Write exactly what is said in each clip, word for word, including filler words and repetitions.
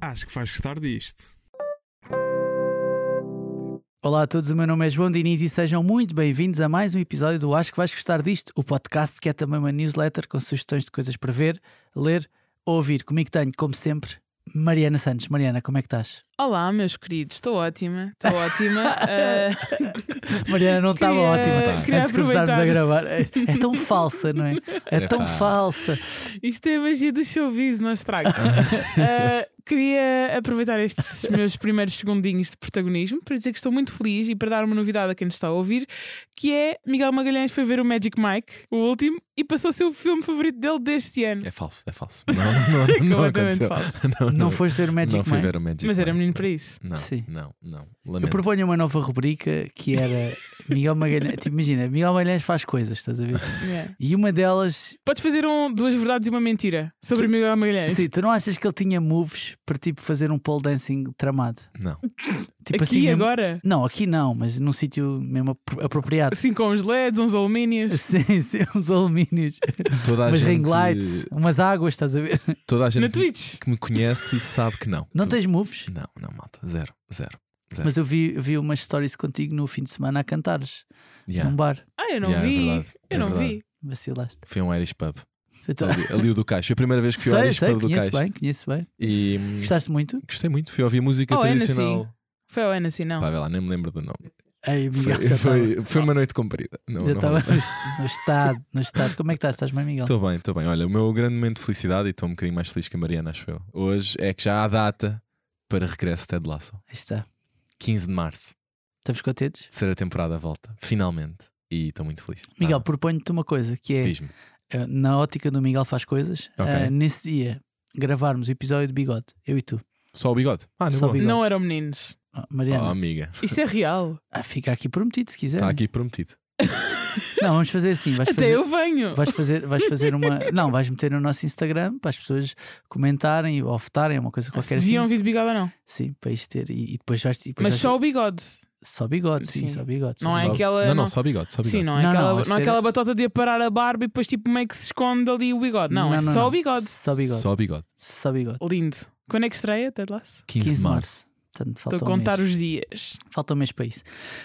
Acho que vais gostar disto. Olá a todos, o meu nome é João Diniz e sejam muito bem-vindos a mais um episódio do Acho que Vais Gostar Disto, o podcast que é também uma newsletter com sugestões de coisas para ver, ler ou ouvir. Comigo tenho, como sempre, Mariana Santos. Mariana, como é que estás? Olá, meus queridos, estou ótima, estou ótima. Uh... Mariana não estava ótima, tá? Antes de começarmos a gravar. É, é tão falsa, não é? É tão Epa. falsa. Isto é a magia do showbiz, não estraga. uh... Queria aproveitar estes meus primeiros segundinhos de protagonismo para dizer que estou muito feliz e para dar uma novidade a quem nos está a ouvir, que é Miguel Magalhães foi ver o Magic Mike, o último, e passou a ser o filme favorito dele deste ano. É falso, é falso. Não, não, não, não aconteceu. Falso. Não, não, não foste ver o Magic Mike? Não fui ver o Magic Mike. Mas era menino para isso. Não, Sim. não, não. Lamento. Eu proponho uma nova rubrica que era Miguel Magalhães. Tipo, imagina, Miguel Magalhães faz coisas, estás a ver? Yeah. E uma delas... Podes fazer um, duas verdades e uma mentira sobre tu... Miguel Magalhães. Sim, tu não achas que ele tinha moves para tipo fazer um pole dancing tramado? Não. Tipo, aqui assim, agora? Mesmo... Não, aqui não, mas num sítio mesmo apropriado. Assim com uns L E Ds, uns alumínios. Sim, sim, uns alumínios. Toda a umas gente... ring lights, umas águas, estás a ver? Toda a gente Na Twitch. que me conhece sabe que não. Não tu... tens moves? Não, não, malta. Zero, zero. zero. Mas eu vi, vi umas stories contigo no fim de semana a cantares yeah. num bar. Ah, eu não yeah, vi. É eu é não verdade. vi. Vacilaste. Foi um Irish pub. Tô... Ali, ali o do Caixa, foi a primeira vez que fui ao Irish Pub do Caixa. Conheço bem, conheço bem. E... Gostaste muito? Gostei muito, fui ouvir música oh, tradicional. N C. Foi ao N C, não? Pá, vai lá, nem me lembro do nome. Ei, Miguel, foi, foi, foi uma noite comprida. Não, eu estava não... no estado, no estado. Como é que estás? Estás bem, Miguel? Estou bem, estou bem. Olha, o meu grande momento de felicidade, e estou um bocadinho mais feliz que a Mariana, acho eu, hoje é que já há data para regresso Ted Lasso. Aí está. quinze de março. Estamos contentes? Terceira temporada à volta, finalmente. E estou muito feliz. Miguel, ah. proponho-te uma coisa que é. Diz-me. Na ótica do Miguel faz coisas, okay. uh, nesse dia gravarmos o episódio de bigode, eu e tu. Só o bigode? Ah, não, bigode. Não eram meninos. Oh, Mariana, oh, amiga. Isso é real. Ah, fica aqui prometido se quiser. Está aqui prometido. Não, vamos fazer assim. Vais Até fazer, eu venho. Vais fazer, vais fazer uma. Não, vais meter no nosso Instagram para as pessoas comentarem ou votarem, uma coisa qualquer. Se deviam vir de bigode ou não? Sim, para isto ter. E, e depois vais. E depois Mas vais só ter... o bigode. Só bigode, sim, sim, só bigode. Não é aquela. Não, não, não, só bigode, só bigode. Sim, não é, não, aquela, não, não é aquela batota de aparar a barba e depois tipo meio que se esconde ali o bigode. Não, não é não, só o bigode. Só bigode. Só bigode. Só bigode. Lindo. Quando é que estreia, Ted Lasso? quinze de março. Estou a contar um os dias. Falta um mês para isso.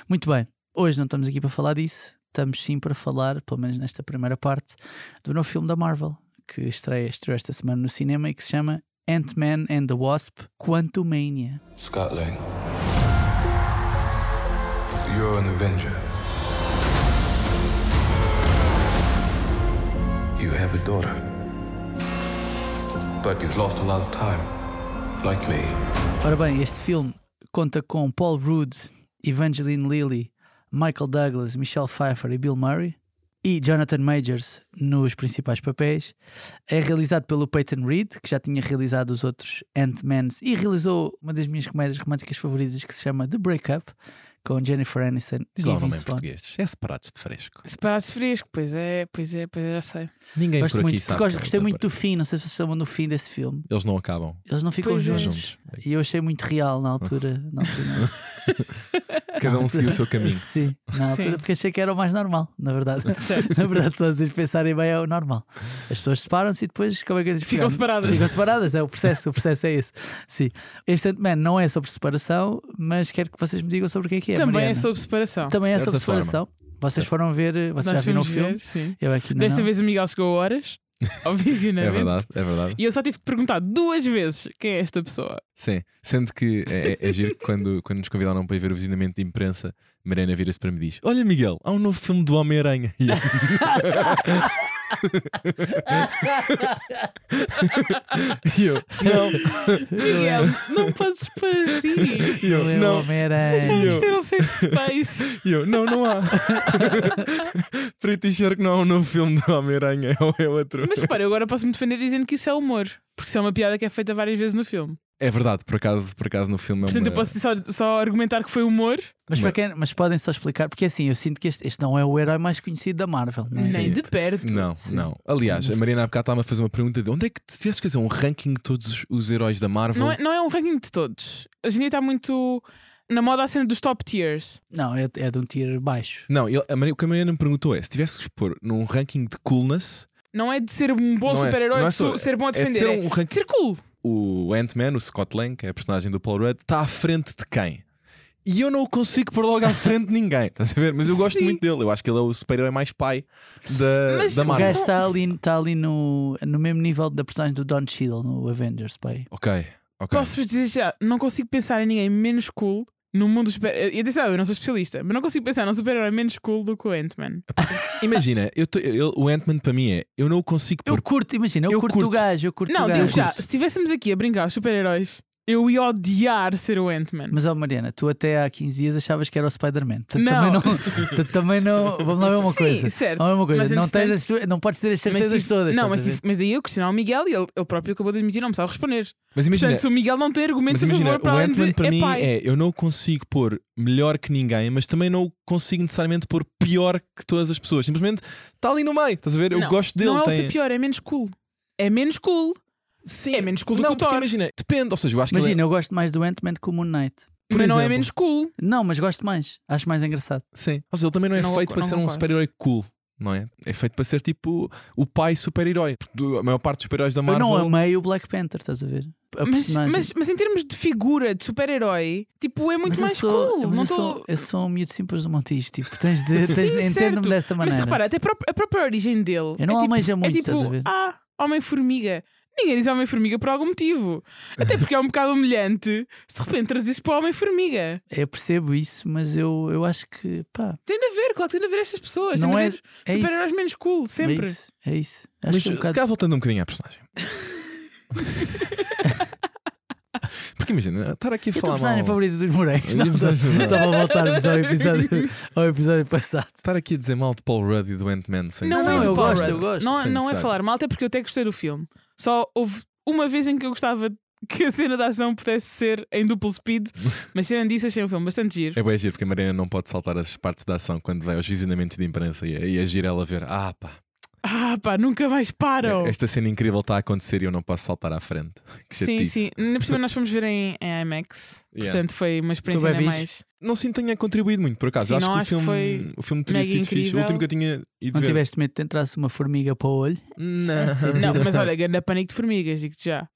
Muito bem, hoje não estamos aqui para falar disso, estamos sim para falar, pelo menos nesta primeira parte, do novo filme da Marvel, que estreia, estreou esta semana no cinema e que se chama Ant-Man and the Wasp: Quantumania. Scott Lang. You're an Avenger. You have a daughter. But you've lost a lot of time, like me. Ora bem, este filme conta com Paul Rudd, Evangeline Lilly, Michael Douglas, Michelle Pfeiffer e Bill Murray. E Jonathan Majors nos principais papéis. É realizado pelo Peyton Reed, que já tinha realizado os outros Ant-Mans e realizou uma das minhas comédias românticas favoritas, que se chama The Breakup, com Jennifer Aniston. Diz lá o nome em português. É Separados de Fresco. Separados de Fresco, pois é, pois é, pois é, já sei. Ninguém Gosto por aqui muito, sabe. Gosto, gostei muito do fim, não sei se vocês sabem do fim desse filme. Eles não acabam. Eles não ficam juntos. juntos. E eu achei muito real na altura. Na altura Cada um seguiu o seu caminho. Sim, na altura, Sim. porque achei que era o mais normal, na verdade. Na verdade, se vocês pensarem bem, é o normal. As pessoas separam-se e depois como é que eles ficam separadas. Ficam separadas, é o processo, o processo é esse. Sim. Este Ant-Man não é sobre separação, mas quero que vocês me digam sobre o que é que é. Também Mariana. é sobre separação. Também é sobre separação. Vocês foram ver, vocês Nós já viram o filme? Ver, sim. Eu aqui não, Desta não. vez o Miguel chegou a horas. Obviamente. É verdade, é verdade. E eu só tive de perguntar duas vezes quem é esta pessoa. Sim, sendo que é, é, é giro que quando, quando nos convidaram para ir ver o visionamento de imprensa, Mariana vira-se para mim e diz: olha, Miguel, há um novo filme do Homem-Aranha. E eu, não, Miguel, não passes para si. E eu, não, Homem-Aranha. Já existiram seis pais. E eu, não, não há. Para te enxergar que não há um novo filme do Homem-Aranha, ou é outro. Mas para, eu agora posso me defender dizendo que isso é humor, porque isso é uma piada que é feita várias vezes no filme. É verdade, por acaso, por acaso no filme é uma... Portanto, eu posso só, só argumentar que foi humor. Mas, para quem, mas podem só explicar, porque assim, eu sinto que este, este não é o herói mais conhecido da Marvel. Não é? Nem Sim. de perto. Não, Sim. não. Aliás, a Mariana há bocado estava a fazer uma pergunta de onde é que se tivesse que fazer um ranking de todos os heróis da Marvel? Não é, não é um ranking de todos. Hoje em dia está muito... na moda a cena dos top tiers. Não, é, é de um tier baixo. Não, ele, a Maria, o que a Mariana me perguntou é: se tivesse que expor num ranking de coolness. Não é de ser um bom super-herói, é, é de ser bom a defender. É de ser, um é ranking... ser cool. O Ant-Man, o Scott Lang, que é a personagem do Paul Rudd, está à frente de quem? E eu não o consigo pôr logo à frente de ninguém, estás a ver? Mas eu gosto Sim. muito dele. Eu acho que ele é o super-herói mais pai da, da Marvel. O gajo está ali, tá ali no, no mesmo nível da personagem do Don Cheadle no Avengers, pai. Ok, ok. Posso-vos dizer já, não consigo pensar em ninguém menos cool no mundo super... E atenção, eu não sou especialista, mas não consigo pensar num super-herói menos cool do que o Ant-Man. Imagina, eu tô, eu, o Ant-Man para mim é... Eu não o consigo pôr... Eu curto, imagina, eu, eu curto, curto o gajo, eu curto não, o gajo. Não, digo já, se estivéssemos aqui a brincar os super-heróis... Eu ia odiar ser o Ant-Man. Mas ó, oh Mariana, tu até há quinze dias achavas que era o Spider-Man. Portanto, não. Também, não, também não. Vamos lá ver uma Sim, coisa. Certo. Vamos lá ver uma coisa. Mas, não, tens as tu... não podes ter as certezas mas, todas. Não, mas, mas daí eu questionar o Miguel e ele, ele próprio acabou de admitir, não me sabe responder. Mas imagina. Portanto, se o Miguel não tem argumentos a favor para o Ant-Man de... para é mim pai. É, eu não o consigo pôr melhor que ninguém, mas também não o consigo necessariamente pôr pior que todas as pessoas. Simplesmente está ali no meio. Estás a ver? Eu não, gosto dele. Não é o tem... pior, é menos cool. É menos cool. Sim. É menos cool do não, que o Thor. Imagina, depende, ou seja, eu acho imagina, que ele... eu gosto mais do Ant-Man que o Moon Knight. Por mas exemplo. Não é menos cool. Não, mas gosto mais, acho mais engraçado. Sim, ou seja, ele também não é não feito vou, para ser um super-herói cool, não é? É feito para ser tipo o pai super-herói. A maior parte dos super-heróis da Marvel. Eu não amei o Black Panther, estás a ver? A mas, mas, mas em termos de figura de super-herói, tipo, é muito mas mais sou, cool. Mas não eu, tô... sou, eu sou um miúdo simples do Montijo, tipo, tens de, tens de entendo-me dessa maneira. Mas repara, até a própria, a própria origem dele. Eu não almeja muito, estás a ver? Ah, Homem-Formiga. Ninguém diz Homem-Formiga por algum motivo. Até porque é um bocado humilhante se de repente trazes para o Homem-Formiga. Eu percebo isso, mas eu, eu acho que pá. Tem a ver, claro, tem a ver estas pessoas. Não tem é, é super-heróis menos cool, sempre. É isso. É isso. Acho mas que é um bocado... se calhar voltando um bocadinho à personagem. Porque imagina, estar aqui a falar. A personagem favorita dos Moreiros. Não, só, só para voltarmos ao episódio, ao episódio passado. Estar aqui a dizer mal de Paul Rudd e do Ant-Man sem não, não, eu gosto, eu gosto. Não, não é falar mal, até porque eu até gostei do filme. Só houve uma vez em que eu gostava que a cena da ação pudesse ser em duplo speed, mas tirando disso achei um filme bastante giro. É bem giro, porque a Mariana não pode saltar as partes da ação quando vai aos visionamentos de imprensa e a gira ela a ver, ah pá, ah pá, nunca mais param. Esta cena incrível está a acontecer e eu não posso saltar à frente. Que sim, sim. Na próxima nós fomos ver em, em IMAX, yeah. Portanto foi uma experiência ainda mais... Não sinto que tenha contribuído muito, por acaso. Sim, acho que, acho o, filme, que o filme teria sido incrível. Fixe. O último que eu tinha ido não ver. Tiveste medo de te entrasse uma formiga para o olho? Não. Sim, não, mas olha, ganda pânico de formigas, digo-te já.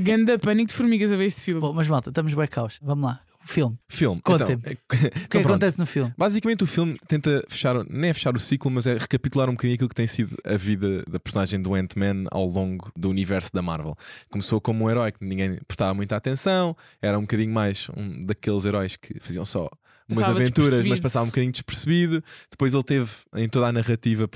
Ganda pânico de formigas a ver este filme. Bom, mas malta, estamos bem caos. Vamos lá. Filme. Filme. Conta-me. Então, o que então acontece no filme? Basicamente, o filme tenta fechar, nem é fechar o ciclo, mas é recapitular um bocadinho aquilo que tem sido a vida da personagem do Ant-Man ao longo do universo da Marvel. Começou como um herói que ninguém prestava muita atenção, era um bocadinho mais um daqueles heróis que faziam só umas aventuras, mas passava um bocadinho despercebido. Depois ele teve em toda a narrativa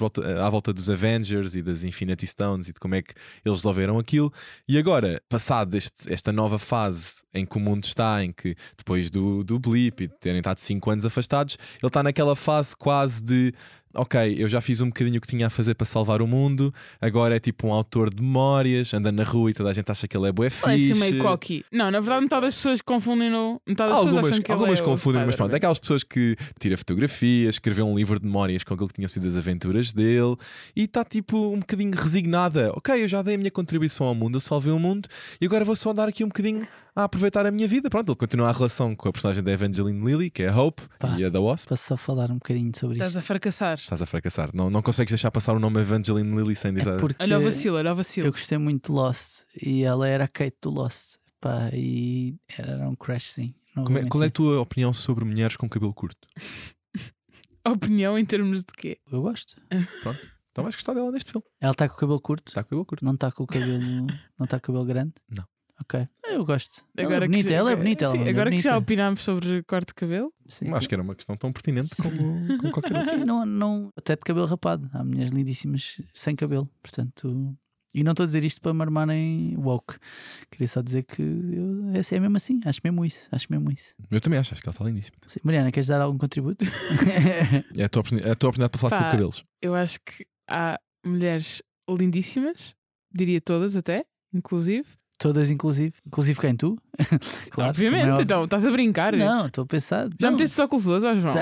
à volta dos Avengers e das Infinity Stones e de como é que eles resolveram aquilo. E agora, passado este, esta nova fase em que o mundo está, em que depois do, do blip e de terem estado cinco anos afastados, ele está naquela fase quase de ok, eu já fiz um bocadinho o que tinha a fazer para salvar o mundo, agora é tipo um autor de memórias, anda na rua e toda a gente acha que ele é bué fixe. Esse meio cocky. Não, na verdade metade das pessoas confundem-no. Metade das algumas pessoas acham que algumas ele é confundem, mas pronto, é aquelas pessoas que tira fotografias, escreveu um livro de memórias com aquilo que tinham sido as aventuras dele e está tipo um bocadinho resignada. Ok, eu já dei a minha contribuição ao mundo, eu salvei o mundo e agora vou só andar aqui um bocadinho a aproveitar a minha vida. Pronto, ele continua a relação com a personagem da Evangeline Lilly, que é a Hope, pá, e a da Wasp. Posso só falar um bocadinho sobre isso? Estás a fracassar. Estás a fracassar. Não, não consegues deixar passar o nome Evangeline Lilly sem dizer. É porque olha o vacilo, olha o vacilo. Eu gostei muito de Lost e ela era a Kate do Lost. Pá, e era um crash, sim. Como é, qual é a tua opinião sobre mulheres com cabelo curto? Opinião em termos de quê? Eu gosto. Pronto. Então vais gostar dela neste filme. Ela está com o cabelo curto? Está com o cabelo curto. Não está com o cabelo, não está com o cabelo grande? Não. Ok, eu gosto. Agora ela é bonita, que, ela é bonita. Ela sim, agora é bonita. Que já opinámos sobre corte de cabelo, sim. Acho que era uma questão tão pertinente como, como qualquer outra. Sim, não, não, até de cabelo rapado. Há mulheres lindíssimas sem cabelo, portanto. E não estou a dizer isto para me armarem woke. Queria só dizer que eu, é mesmo assim, acho mesmo isso, acho mesmo isso. Eu também acho, acho que ela está lindíssima. Sim. Mariana, queres dar algum contributo? É a tua oportunidade para falar pá, sobre cabelos. Eu acho que há mulheres lindíssimas, diria todas até, inclusive. Todas, inclusive. Inclusive quem? Tu? Claro, obviamente, maior... então, estás a brincar. Não, estou a pensar. Já meteste só com os outros, ó João.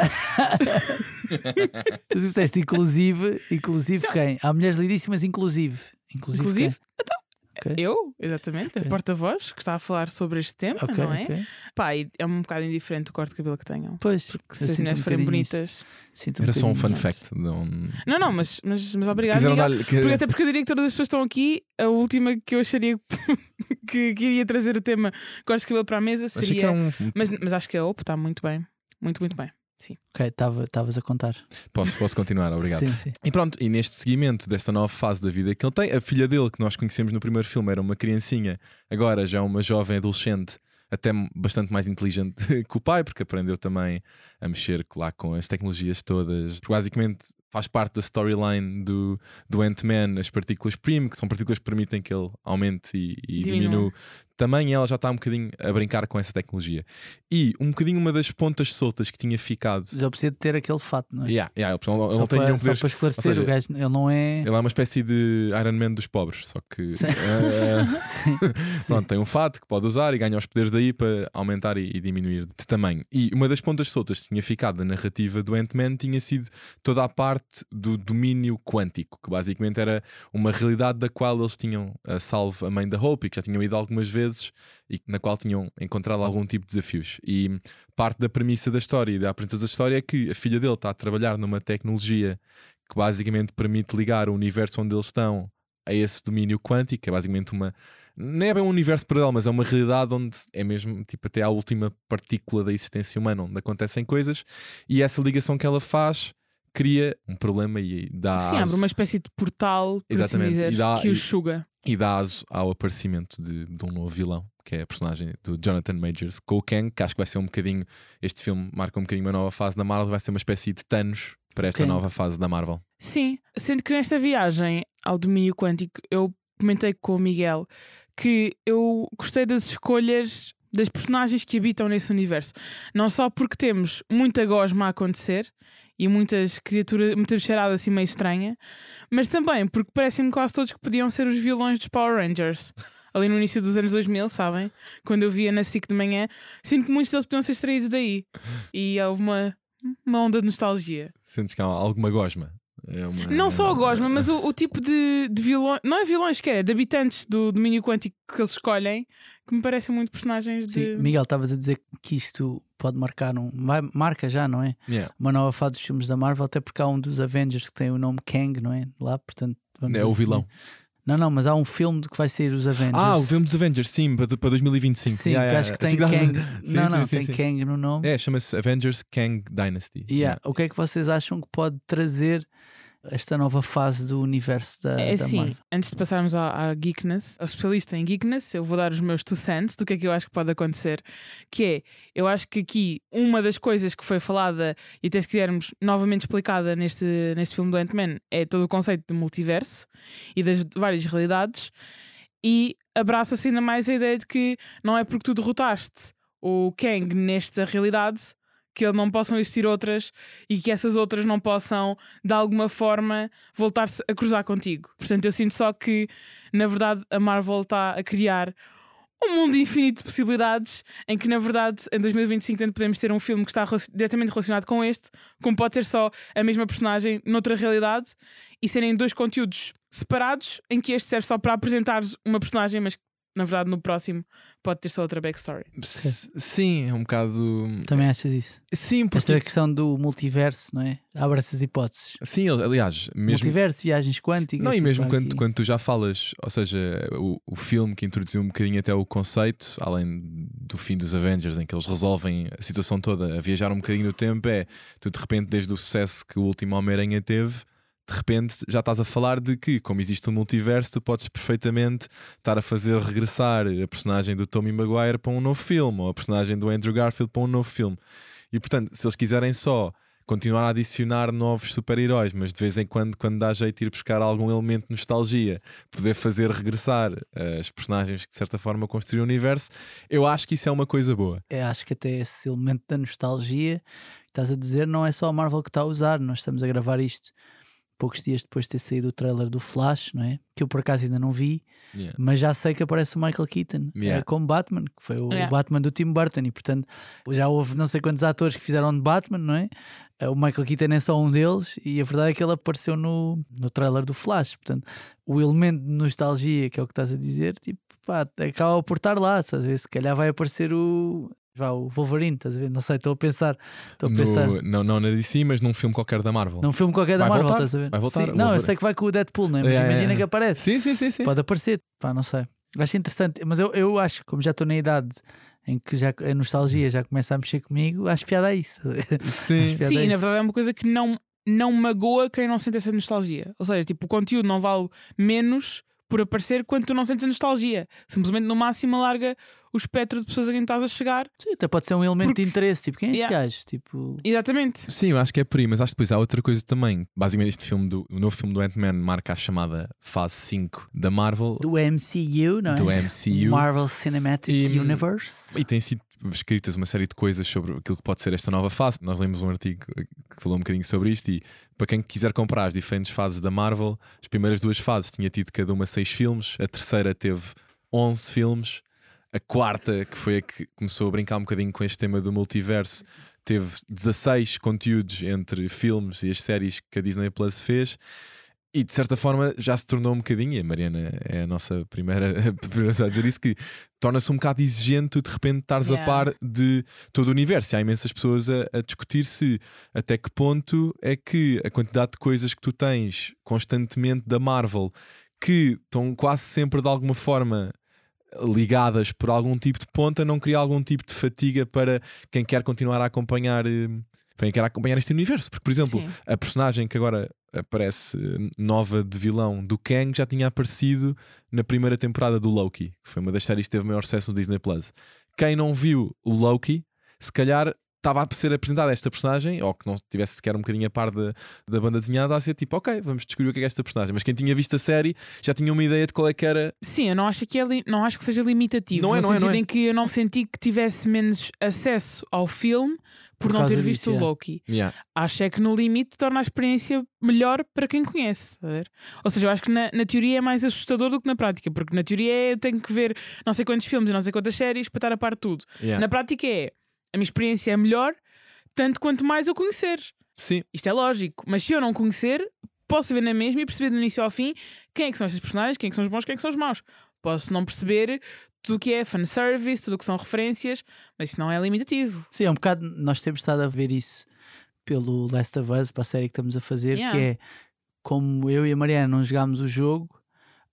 Tu disseste inclusive, inclusive quem? Há mulheres lindíssimas, inclusive. Inclusive? Inclusive? Então, okay. eu, exatamente, okay. a porta-voz que está a falar sobre este tema, okay, não é? Okay. Pá, é um bocado indiferente o corte de cabelo que tenham. Pois, porque se não forem bonitas. Era só um fun fact. Não, não, não mas, mas, mas obrigado. Miguel, que... porque até porque eu diria que todas as pessoas estão aqui, a última que eu acharia que, que iria trazer o tema corte de cabelo para a mesa seria. Um... Mas, mas acho que a Opo está muito bem, muito, muito bem. Sim. Ok, estavas a contar. Posso, posso continuar, obrigado. Sim, sim. E pronto, e neste seguimento desta nova fase da vida que ele tem, a filha dele que nós conhecemos no primeiro filme era uma criancinha, agora já é uma jovem adolescente, até bastante mais inteligente que o pai, porque aprendeu também a mexer lá com as tecnologias todas. Basicamente faz parte da storyline do, do Ant-Man, as partículas prime, que são partículas que permitem que ele aumente e, e diminua também. Ela já está um bocadinho a brincar com essa tecnologia. E um bocadinho uma das pontas soltas que tinha ficado. Mas ele precisa de ter aquele fato, não é? Yeah, yeah, ele não, ele só, tem para, só para esclarecer, seja, o gajo ele não é. Ele é uma espécie de Iron Man dos pobres, só que sim. Uh, sim, sim. Pronto, tem um fato que pode usar e ganha os poderes daí para aumentar e, e diminuir de tamanho. E uma das pontas soltas que tinha ficado da narrativa do Ant-Man tinha sido toda a parte do domínio quântico, que basicamente era uma realidade da qual eles tinham uh, salvo a mãe da Hope e que já tinham ido algumas vezes. E na qual tinham encontrado algum tipo de desafios. E parte da premissa da história e da apresentação da história é que a filha dele está a trabalhar numa tecnologia que basicamente permite ligar o universo onde eles estão a esse domínio quântico. É basicamente uma... Não é bem um universo paralelo, mas é uma realidade onde é mesmo tipo até a última partícula da existência humana, onde acontecem coisas. E essa ligação que ela faz cria um problema e dá... Sim, abre uma espécie de portal, por assim dizer, e dá, que o suga. E dá aso ao aparecimento de, de um novo vilão, que é a personagem do Jonathan Majors com o Kang, que acho que vai ser um bocadinho... Este filme marca um bocadinho uma nova fase da Marvel, vai ser uma espécie de Thanos para esta Kang. Nova fase da Marvel. Sim, sendo que nesta viagem ao domínio quântico, eu comentei com o Miguel que eu gostei das escolhas das personagens que habitam nesse universo. Não só porque temos muita gosma a acontecer e muitas criaturas, muita bicharada assim meio estranha, mas também porque parecem-me quase todos que podiam ser os vilões dos Power Rangers ali no início dos anos dois mil, sabem? Quando eu via na SIC de manhã, sinto que muitos deles podiam ser extraídos daí. E houve uma, uma onda de nostalgia. Sentes que há alguma gosma? É uma... Não só a gosma, mas o, o tipo de, de vilões, não é vilões que é, de habitantes do domínio quântico que eles escolhem, que me parecem muito personagens de... Sim, Miguel, estavas a dizer que isto pode marcar um... Vai, marca já, não é? Yeah. Uma nova fase dos filmes da Marvel, até porque há um dos Avengers que tem o nome Kang, não é? Lá, portanto... Vamos é assumir. O vilão. Não, não, mas há um filme que vai sair os Avengers. Ah, o filme dos Avengers, sim, para, para dois mil e vinte e cinco. Sim, yeah, acho yeah, que tem yeah. Kang. Sim, não, sim, não, sim, tem sim. Kang no nome. É, chama-se Avengers Kang Dynasty. Yeah. Yeah. O que é que vocês acham que pode trazer esta nova fase do universo da, é, da Marvel? Sim, antes de passarmos à, à geekness, ao especialista em geekness, eu vou dar os meus two cents do que é que eu acho que pode acontecer. Que é, eu acho que aqui uma das coisas que foi falada e até se quisermos novamente explicada neste, neste filme do Ant-Man é todo o conceito de multiverso e das várias realidades, e abraça-se ainda mais a ideia de que não é porque tu derrotaste o Kang nesta realidade que não possam existir outras e que essas outras não possam, de alguma forma, voltar-se a cruzar contigo. Portanto, eu sinto só que, na verdade, a Marvel está a criar um mundo infinito de possibilidades em que, na verdade, em dois mil e vinte e cinco tanto podemos ter um filme que está diretamente relacionado com este, como pode ser só a mesma personagem noutra realidade e serem dois conteúdos separados em que este serve só para apresentar uma personagem, mas na verdade, no próximo pode ter só outra backstory. S- sim, é um bocado... Também achas isso? Sim, porque... Esta questão do multiverso, não é? Abre essas hipóteses. Sim, aliás... Mesmo... Multiverso, viagens quânticas... Não, e mesmo quando, aqui... quando tu já falas, ou seja, o, o filme que introduziu um bocadinho até o conceito, além do fim dos Avengers, em que eles resolvem a situação toda, a viajar um bocadinho no tempo, é... Tu, de repente, desde o sucesso que o último Homem-Aranha teve... De repente já estás a falar de que, como existe um multiverso, tu podes perfeitamente estar a fazer regressar a personagem do Tobey Maguire para um novo filme, ou a personagem do Andrew Garfield para um novo filme. E portanto, se eles quiserem só continuar a adicionar novos super-heróis, mas de vez em quando, quando dá jeito, ir buscar algum elemento de nostalgia, poder fazer regressar as personagens que de certa forma construíram o universo, eu acho que isso é uma coisa boa. Eu acho que até esse elemento da nostalgia estás a dizer não é só a Marvel que está a usar. Nós estamos a gravar isto poucos dias depois de ter saído o trailer do Flash, não é? Que eu por acaso ainda não vi, yeah. mas já sei que aparece o Michael Keaton yeah. é, como Batman, que foi o yeah. Batman do Tim Burton, e portanto já houve não sei quantos atores que fizeram de Batman, não é? O Michael Keaton é só um deles, e a verdade é que ele apareceu no, no trailer do Flash. Portanto, o elemento de nostalgia, que é o que estás a dizer, tipo, pá, acaba por estar lá, estás a ver? Se calhar vai aparecer o, vai, o Wolverine, estás a ver? Não sei, estou a pensar, estou a pensar. No, não, não na D C, mas num filme qualquer da Marvel. Num filme qualquer da vai Marvel, voltar, estás a ver? Vai voltar, sim, não, eu sei que vai com o Deadpool, né? Mas é, imagina é, é. que aparece. Sim, sim, sim, sim. Pode aparecer, pá, não sei. Acho interessante, mas eu, eu acho, como já estou na idade em que já, a nostalgia já começa a mexer comigo, acho piada a isso. Sim, Sim é isso. Na verdade é uma coisa que não, não magoa quem não sente essa nostalgia. Ou seja, tipo, o conteúdo não vale menos por aparecer quando tu não sentes a nostalgia. Simplesmente no máximo alarga o espectro de pessoas a quem estás a chegar. Sim, até pode ser um elemento Porque... de interesse, tipo, quem é este yeah. gajo? Tipo... Exatamente. Sim, eu acho que é por aí, mas acho que depois há outra coisa também. Basicamente este filme, do, o novo filme do Ant-Man marca a chamada fase cinco da Marvel. Do M C U, não é? Do M C U. Marvel Cinematic e, Universe. E tem sido escritas uma série de coisas sobre aquilo que pode ser esta nova fase. Nós lemos um artigo que falou um bocadinho sobre isto, e para quem quiser comprar as diferentes fases da Marvel, as primeiras duas fases tinha tido cada uma seis filmes, a terceira teve onze filmes, a quarta, que foi a que começou a brincar um bocadinho com este tema do multiverso, teve dezasseis conteúdos entre filmes e as séries que a Disney Plus fez. E de certa forma já se tornou um bocadinho, e a Mariana é a nossa primeira, a primeira a dizer isso, que torna-se um bocado exigente de repente estares yeah. a par de todo o universo. E há imensas pessoas a, a discutir se até que ponto é que a quantidade de coisas que tu tens constantemente da Marvel, que estão quase sempre de alguma forma ligadas por algum tipo de ponta, não cria algum tipo de fatiga para quem quer continuar a acompanhar... Vem querer acompanhar este universo, porque, por exemplo, Sim. a personagem que agora aparece nova de vilão do Kang já tinha aparecido na primeira temporada do Loki, que foi uma das séries que teve maior sucesso no Disney Plus. Quem não viu o Loki, se calhar estava a ser apresentada esta personagem, ou que não tivesse sequer um bocadinho a par da, da banda desenhada, a ser tipo, ok, vamos descobrir o que é esta personagem. Mas quem tinha visto a série já tinha uma ideia de qual é que era. Sim, eu não acho que, é li... não acho que seja limitativo, não é, no não sentido é, não é. em que eu não senti que tivesse menos acesso ao filme por, por não ter visto o Loki. Yeah. Acho é que no limite torna a experiência melhor para quem conhece. A ver? Ou seja, eu acho que na, na teoria é mais assustador do que na prática, porque na teoria é, eu tenho que ver não sei quantos filmes e não sei quantas séries para estar a par de tudo. Yeah. Na prática é... A minha experiência é melhor, tanto quanto mais eu conhecer. Sim. Isto é lógico. Mas se eu não conhecer, posso ver na mesma e perceber do início ao fim quem é que são estes personagens, quem é que são os bons, quem é que são os maus. Posso não perceber tudo o que é fanservice, tudo o que são referências, mas isso não é limitativo. Sim, é um bocado... Nós temos estado a ver isso pelo Last of Us, para a série que estamos a fazer, yeah. que é como eu e a Mariana não jogámos o jogo,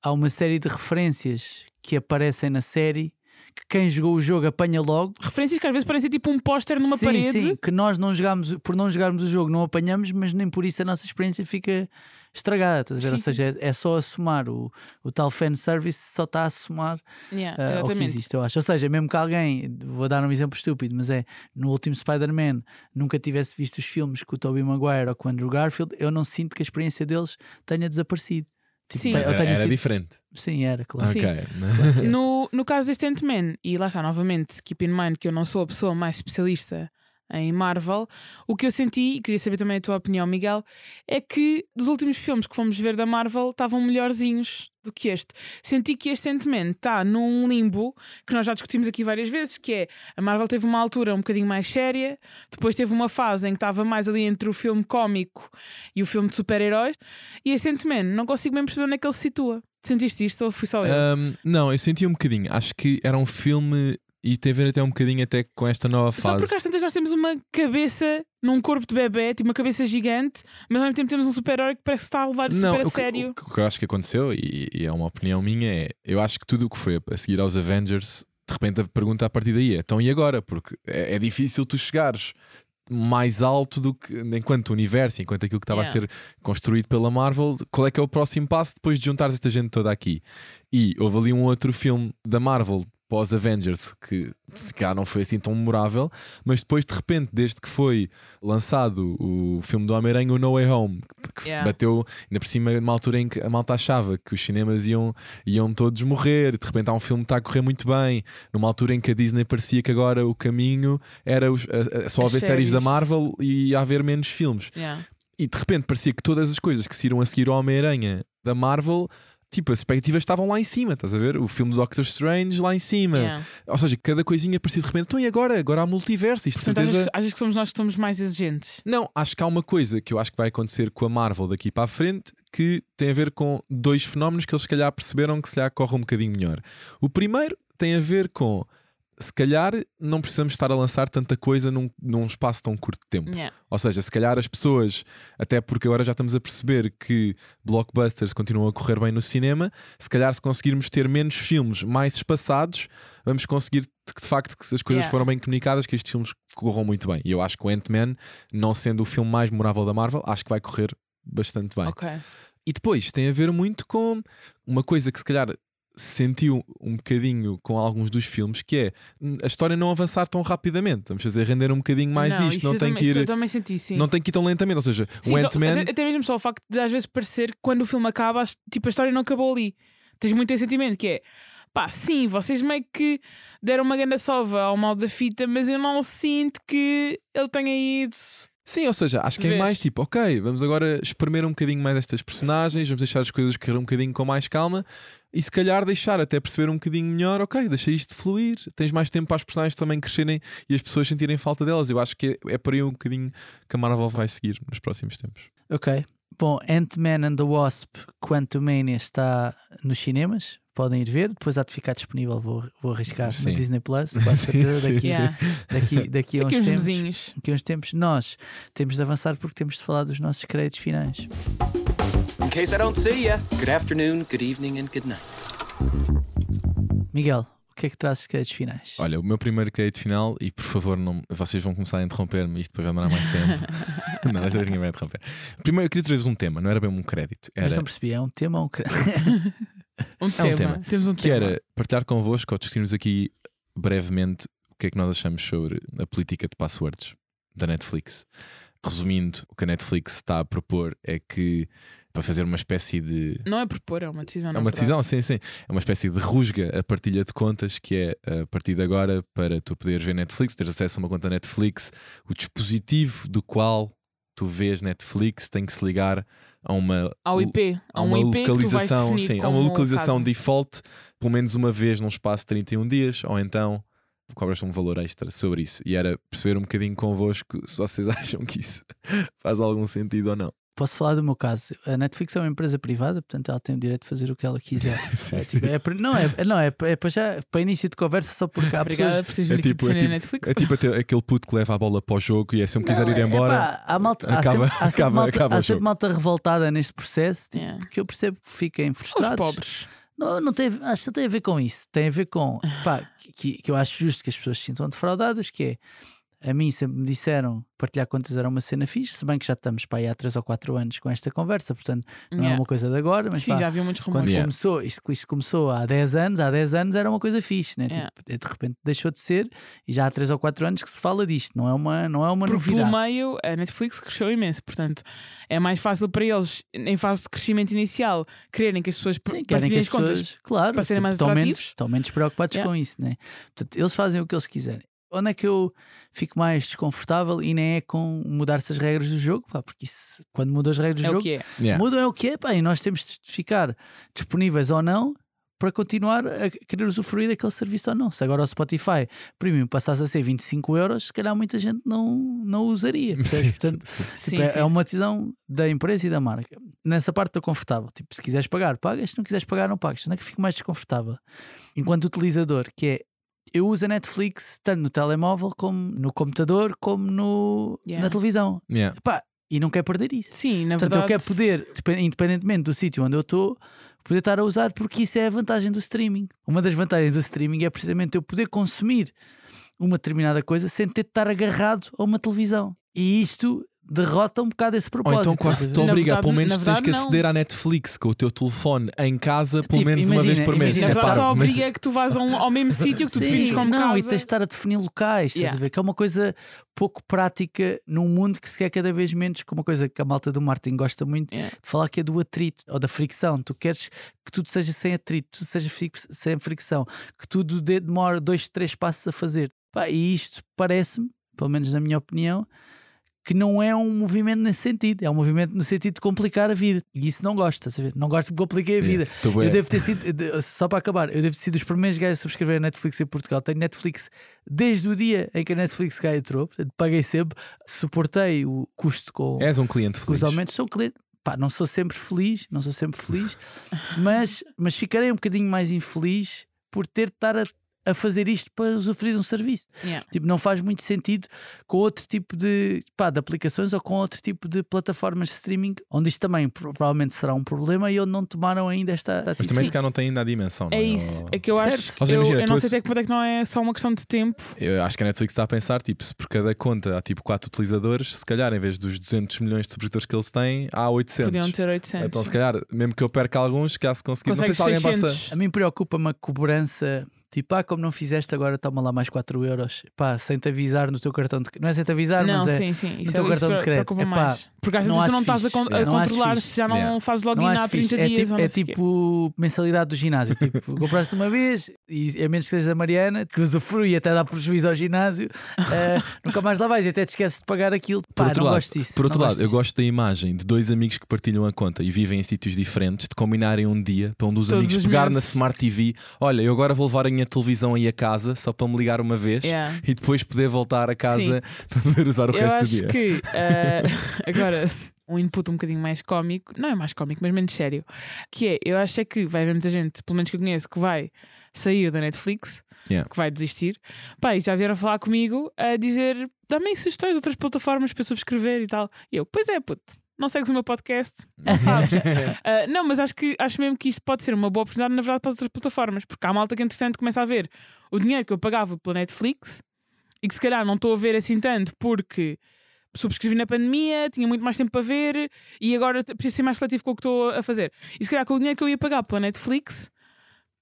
há uma série de referências que aparecem na série... que quem jogou o jogo apanha logo. Referências que às vezes parecem tipo um póster numa sim, parede. Sim, que nós não jogámos, por não jogarmos o jogo não apanhamos, mas nem por isso a nossa experiência fica estragada, estás a ver? Ou seja, é, é só a somar o, o tal fanservice, só está a somar yeah, uh, o que existe, eu acho. Ou seja, mesmo que alguém, vou dar um exemplo estúpido, mas é, no último Spider-Man nunca tivesse visto os filmes com o Tobey Maguire ou com o Andrew Garfield, eu não sinto que a experiência deles tenha desaparecido. Tipo, sim. Tem, era, era sido... diferente. Sim, era, claro. Sim. Okay. No, no caso deste Ant-Man, e lá está, novamente, keep in mind que eu não sou a pessoa mais especialista em Marvel, o que eu senti, e queria saber também a tua opinião, Miguel, é que dos últimos filmes que fomos ver da Marvel estavam melhorzinhos do que este. Senti que este Ant-Man está num limbo que nós já discutimos aqui várias vezes, que é, a Marvel teve uma altura um bocadinho mais séria, depois teve uma fase em que estava mais ali entre o filme cómico e o filme de super-heróis, e este Ant-Man, não consigo mesmo perceber onde é que ele se situa. Sentiste isto ou fui só eu? Um, não, eu senti um bocadinho. Acho que era um filme... E tem a ver até um bocadinho até com esta nova fase. Só porque às tantas nós temos uma cabeça num corpo de bebê, tipo uma cabeça gigante, mas ao mesmo tempo temos um super-herói que parece que está a levar super a sério. O que, o que eu acho que aconteceu, e, e é uma opinião minha, é eu acho que tudo o que foi a seguir aos Avengers, de repente a pergunta a partir daí é então e agora? Porque é, é difícil tu chegares mais alto do que enquanto universo, enquanto aquilo que estava yeah. a ser construído pela Marvel, qual é que é o próximo passo depois de juntares esta gente toda aqui? E houve ali um outro filme da Marvel pós-Avengers, que se calhar não foi assim tão memorável, mas depois de repente, desde que foi lançado o filme do Homem-Aranha, o No Way Home, que yeah. bateu ainda por cima numa altura em que a malta achava que os cinemas iam, iam todos morrer, de repente há um filme que está a correr muito bem, numa altura em que a Disney parecia que agora o caminho era os, a, a, só haver séries. séries da Marvel e haver menos filmes. Yeah. E de repente parecia que todas as coisas que se iam a seguir ao Homem-Aranha da Marvel tipo, as expectativas estavam lá em cima, estás a ver? O filme do Doctor Strange lá em cima. Yeah. Ou seja, cada coisinha parecia de repente. Então e agora? Agora há multiverso. Isto, portanto, certeza... achas, achas que somos nós que somos mais exigentes? Não, acho que há uma coisa que eu acho que vai acontecer com a Marvel daqui para a frente que tem a ver com dois fenómenos que eles se calhar perceberam que se calhar corre um bocadinho melhor. O primeiro tem a ver com... se calhar não precisamos estar a lançar tanta coisa num, num espaço tão curto de tempo. Yeah. Ou seja, se calhar as pessoas, até porque agora já estamos a perceber que blockbusters continuam a correr bem no cinema, se calhar se conseguirmos ter menos filmes mais espaçados, vamos conseguir que de facto que as coisas yeah. foram bem comunicadas, que estes filmes corram muito bem. E eu acho que o Ant-Man, não sendo o filme mais memorável da Marvel, acho que vai correr bastante bem. Okay. E depois tem a ver muito com uma coisa que se calhar... sentiu um bocadinho com alguns dos filmes, que é a história não avançar tão rapidamente. Vamos fazer render um bocadinho mais não, isto. Não tem, também, que ir, também senti, sim. não tem que ir tão lentamente. Ou seja, sim, o Ant-Man... Até, até mesmo só o facto de às vezes parecer que quando o filme acaba, tipo, a história não acabou ali. Tens muito esse sentimento que é pá, sim, vocês meio que deram uma grande sova ao mal da fita, mas eu não sinto que ele tenha ido... Sim, ou seja, acho que é mais tipo, ok, vamos agora espremer um bocadinho mais estas personagens, vamos deixar as coisas correr um bocadinho com mais calma e se calhar deixar até perceber um bocadinho melhor, ok, deixa isto fluir, tens mais tempo para as personagens também crescerem e as pessoas sentirem falta delas. Eu acho que é, é por aí um bocadinho que a Marvel vai seguir nos próximos tempos. Ok, bom, Ant-Man and the Wasp: Quantumania está nos cinemas. Podem ir ver, depois há de ficar disponível. Vou, vou arriscar sim. no Disney Plus, com certeza. Daqui, yeah. daqui, daqui a uns, uns tempos, daqui uns tempos, nós temos de avançar porque temos de falar dos nossos créditos finais. In case I don't see ya, good afternoon, good evening and good night. Miguel, o que é que trazes de créditos finais? Olha, o meu primeiro crédito final, e por favor, não, vocês vão começar a interromper-me, isto depois vai demorar mais tempo. Não, mas ninguém vai interromper. Primeiro, eu queria trazer um tema, não era bem um crédito. Era... Mas não percebi, é um tema ou um crédito? Um, é tema. um tema Temos um que tema. Era partilhar convosco ou discutirmos aqui brevemente o que é que nós achamos sobre a política de passwords da Netflix. Resumindo, o que a Netflix está a propor é que, para fazer uma espécie de... Não é propor, é uma decisão. É uma decisão, sim, sim. É uma espécie de rusga a partilha de contas, que é a partir de agora, para tu poderes ver Netflix, ter acesso a uma conta Netflix, o dispositivo do qual tu vês Netflix tem que se ligar a uma, ao I P, a uma I P localização, sim, a uma localização default, pelo menos uma vez num espaço de trinta e um dias, ou então cobras um valor extra sobre isso. E era perceber um bocadinho convosco se vocês acham que isso faz algum sentido ou não. Posso falar do meu caso? A Netflix é uma empresa privada, portanto ela tem o direito de fazer o que ela quiser. É, tipo, é, não, é, não é, é para já, para início de conversa, só por cá. Obrigada por seres é tipo, é tipo, Netflix. É tipo aquele puto que leva a bola para o jogo e é, se eu me quiser não, ir embora. É, pá, há, malta, acaba, há sempre, acaba, malta, acaba há sempre malta revoltada neste processo, tipo, yeah. que eu percebo que fiquem frustrados. Os pobres. Não, não tem, acho que não tem a ver com isso. Tem a ver com pá, que, que eu acho justo que as pessoas se sintam defraudadas, que é. A mim sempre me disseram que partilhar contas era uma cena fixe, se bem que já estamos pá, há três ou quatro anos com esta conversa, portanto não yeah. é uma coisa de agora, mas sim, pá, já havia muitos rumores. Quando yeah. começou, isto, isto começou há dez anos, há dez anos era uma coisa fixe, né? yeah. tipo, de repente deixou de ser e já há três ou quatro anos que se fala disto, não é uma, não é uma Porque novidade. Pelo meio, a Netflix cresceu imenso, portanto é mais fácil para eles, em fase de crescimento inicial, quererem que as pessoas sim, partilhem que as, as contas pessoas, claro, para serem mais atrativos. Estão menos preocupados yeah. com isso, né? Portanto, eles fazem o que eles quiserem. Onde é que eu fico mais desconfortável e nem é com mudar-se as regras do jogo, pá, porque isso, quando mudam as regras do é jogo, o que é. Yeah. mudam é o que é, pá, e nós temos de ficar disponíveis ou não para continuar a querer usufruir daquele serviço ou não. Se agora o Spotify Premium passasse a ser vinte e cinco euros, se calhar muita gente não, não usaria. Portanto, sim, tipo, sim. é uma decisão da empresa e da marca. Nessa parte estou confortável. Tipo, se quiseres pagar, pagas. Se não quiseres pagar, não pagas. Onde é que eu fico mais desconfortável? Enquanto utilizador, que é eu uso a Netflix tanto no telemóvel como no computador, como no, yeah. na televisão. Yeah. Epá, e não quero perder isso. Sim, na Portanto, verdade... eu quero poder, independentemente do sítio onde eu estou, poder estar a usar, porque isso é a vantagem do streaming. Uma das vantagens do streaming é precisamente eu poder consumir uma determinada coisa sem ter de estar agarrado a uma televisão. E isto derrota um bocado esse propósito. Ou então quase te obriga, pelo menos verdade, tens que aceder não. à Netflix com o teu telefone em casa, pelo tipo, menos imagina, uma vez por mês. Imagina, é pá, só obriga mas... que tu vás ao mesmo sítio que tu defines como não, casa. E tens de estar a definir locais, yeah. estás a ver? Que é uma coisa pouco prática num mundo que se quer cada vez menos, que é uma coisa que a malta do marketing gosta muito yeah. de falar, que é do atrito ou da fricção. Tu queres que tudo seja sem atrito, que tudo seja sem fricção, que tudo demora dois, três passos a fazer. Pá, e isto parece-me, pelo menos na minha opinião, que não é um movimento nesse sentido, é um movimento no sentido de complicar a vida. E isso não gosto, sabe? Não gosto porque compliquei a vida. É, eu devo ter sido, só para acabar, eu devo ter sido os primeiros gajos a subscrever a Netflix em Portugal. Tenho Netflix desde o dia em que a Netflix cá entrou, portanto, paguei sempre, suportei o custo com. És um cliente feliz. Os aumentos, sou um cliente. Pá, não sou sempre feliz, não sou sempre feliz, mas, mas ficarei um bocadinho mais infeliz por ter de estar a. a fazer isto para usufruir de um serviço. Yeah. Tipo, não faz muito sentido com outro tipo de, pá, de aplicações ou com outro tipo de plataformas de streaming, onde isto também provavelmente será um problema e onde não tomaram ainda esta atitude. Mas também se calhar não tem ainda a dimensão. É, não é? Isso, é que eu certo. acho que seja, eu, imagina, eu não sei até que ponto é que não é só uma questão de tempo. Eu acho que a Netflix está a pensar, tipo, se por cada conta há tipo quatro utilizadores, se calhar em vez dos duzentos milhões de subscritores que eles têm, há oitocentos. Podiam ter oitocentos. Então se calhar, mesmo que eu perca alguns, que há se conseguir. Consegue não sei se alguém passa. A mim preocupa-me a cobrança. Tipo, ah, como não fizeste agora, toma lá mais quatro euros. Pá, sem te avisar no teu cartão de crédito. Não é sem te avisar, não, mas sim, é sim. no teu é cartão de crédito. Epá, porque às vezes tu não estás a, con- é, a controlar se já não yeah. fazes login há trinta dias. É, tipo, é tipo mensalidade do ginásio. Tipo, compraste uma vez, e a menos que sejas a Mariana, que usufrui e até dá prejuízo ao ginásio, uh, nunca mais lá vais e até te esqueces de pagar aquilo. Pá, não lado, gosto disso. Por outro lado, gosto eu disso. gosto da imagem de dois amigos que partilham a conta e vivem em sítios diferentes, de combinarem um dia para um dos Todos amigos pegar meses. na Smart T V. Olha, eu agora vou levar a minha televisão aí a casa só para me ligar uma vez yeah. e depois poder voltar a casa Sim. para poder usar o eu resto do dia. Eu acho que uh, agora um input um bocadinho mais cómico, não é mais cómico, mas menos sério, que é, eu acho é que vai haver muita gente, pelo menos que eu conheço, que vai sair da Netflix, yeah. que vai desistir. Pá, e já vieram falar comigo a dizer, dá-me sugestões de outras plataformas para subscrever e tal. E eu, pois é, puto. Não segues o meu podcast, não sabes. uh, Não, mas acho, que, acho mesmo que isto pode ser uma boa oportunidade, na verdade, para as outras plataformas. Porque há malta que, entretanto, começa a ver o dinheiro que eu pagava pela Netflix e que se calhar não estou a ver assim tanto porque subscrevi na pandemia, tinha muito mais tempo para ver e agora preciso ser mais seletivo com o que estou a fazer. E se calhar com o dinheiro que eu ia pagar pela Netflix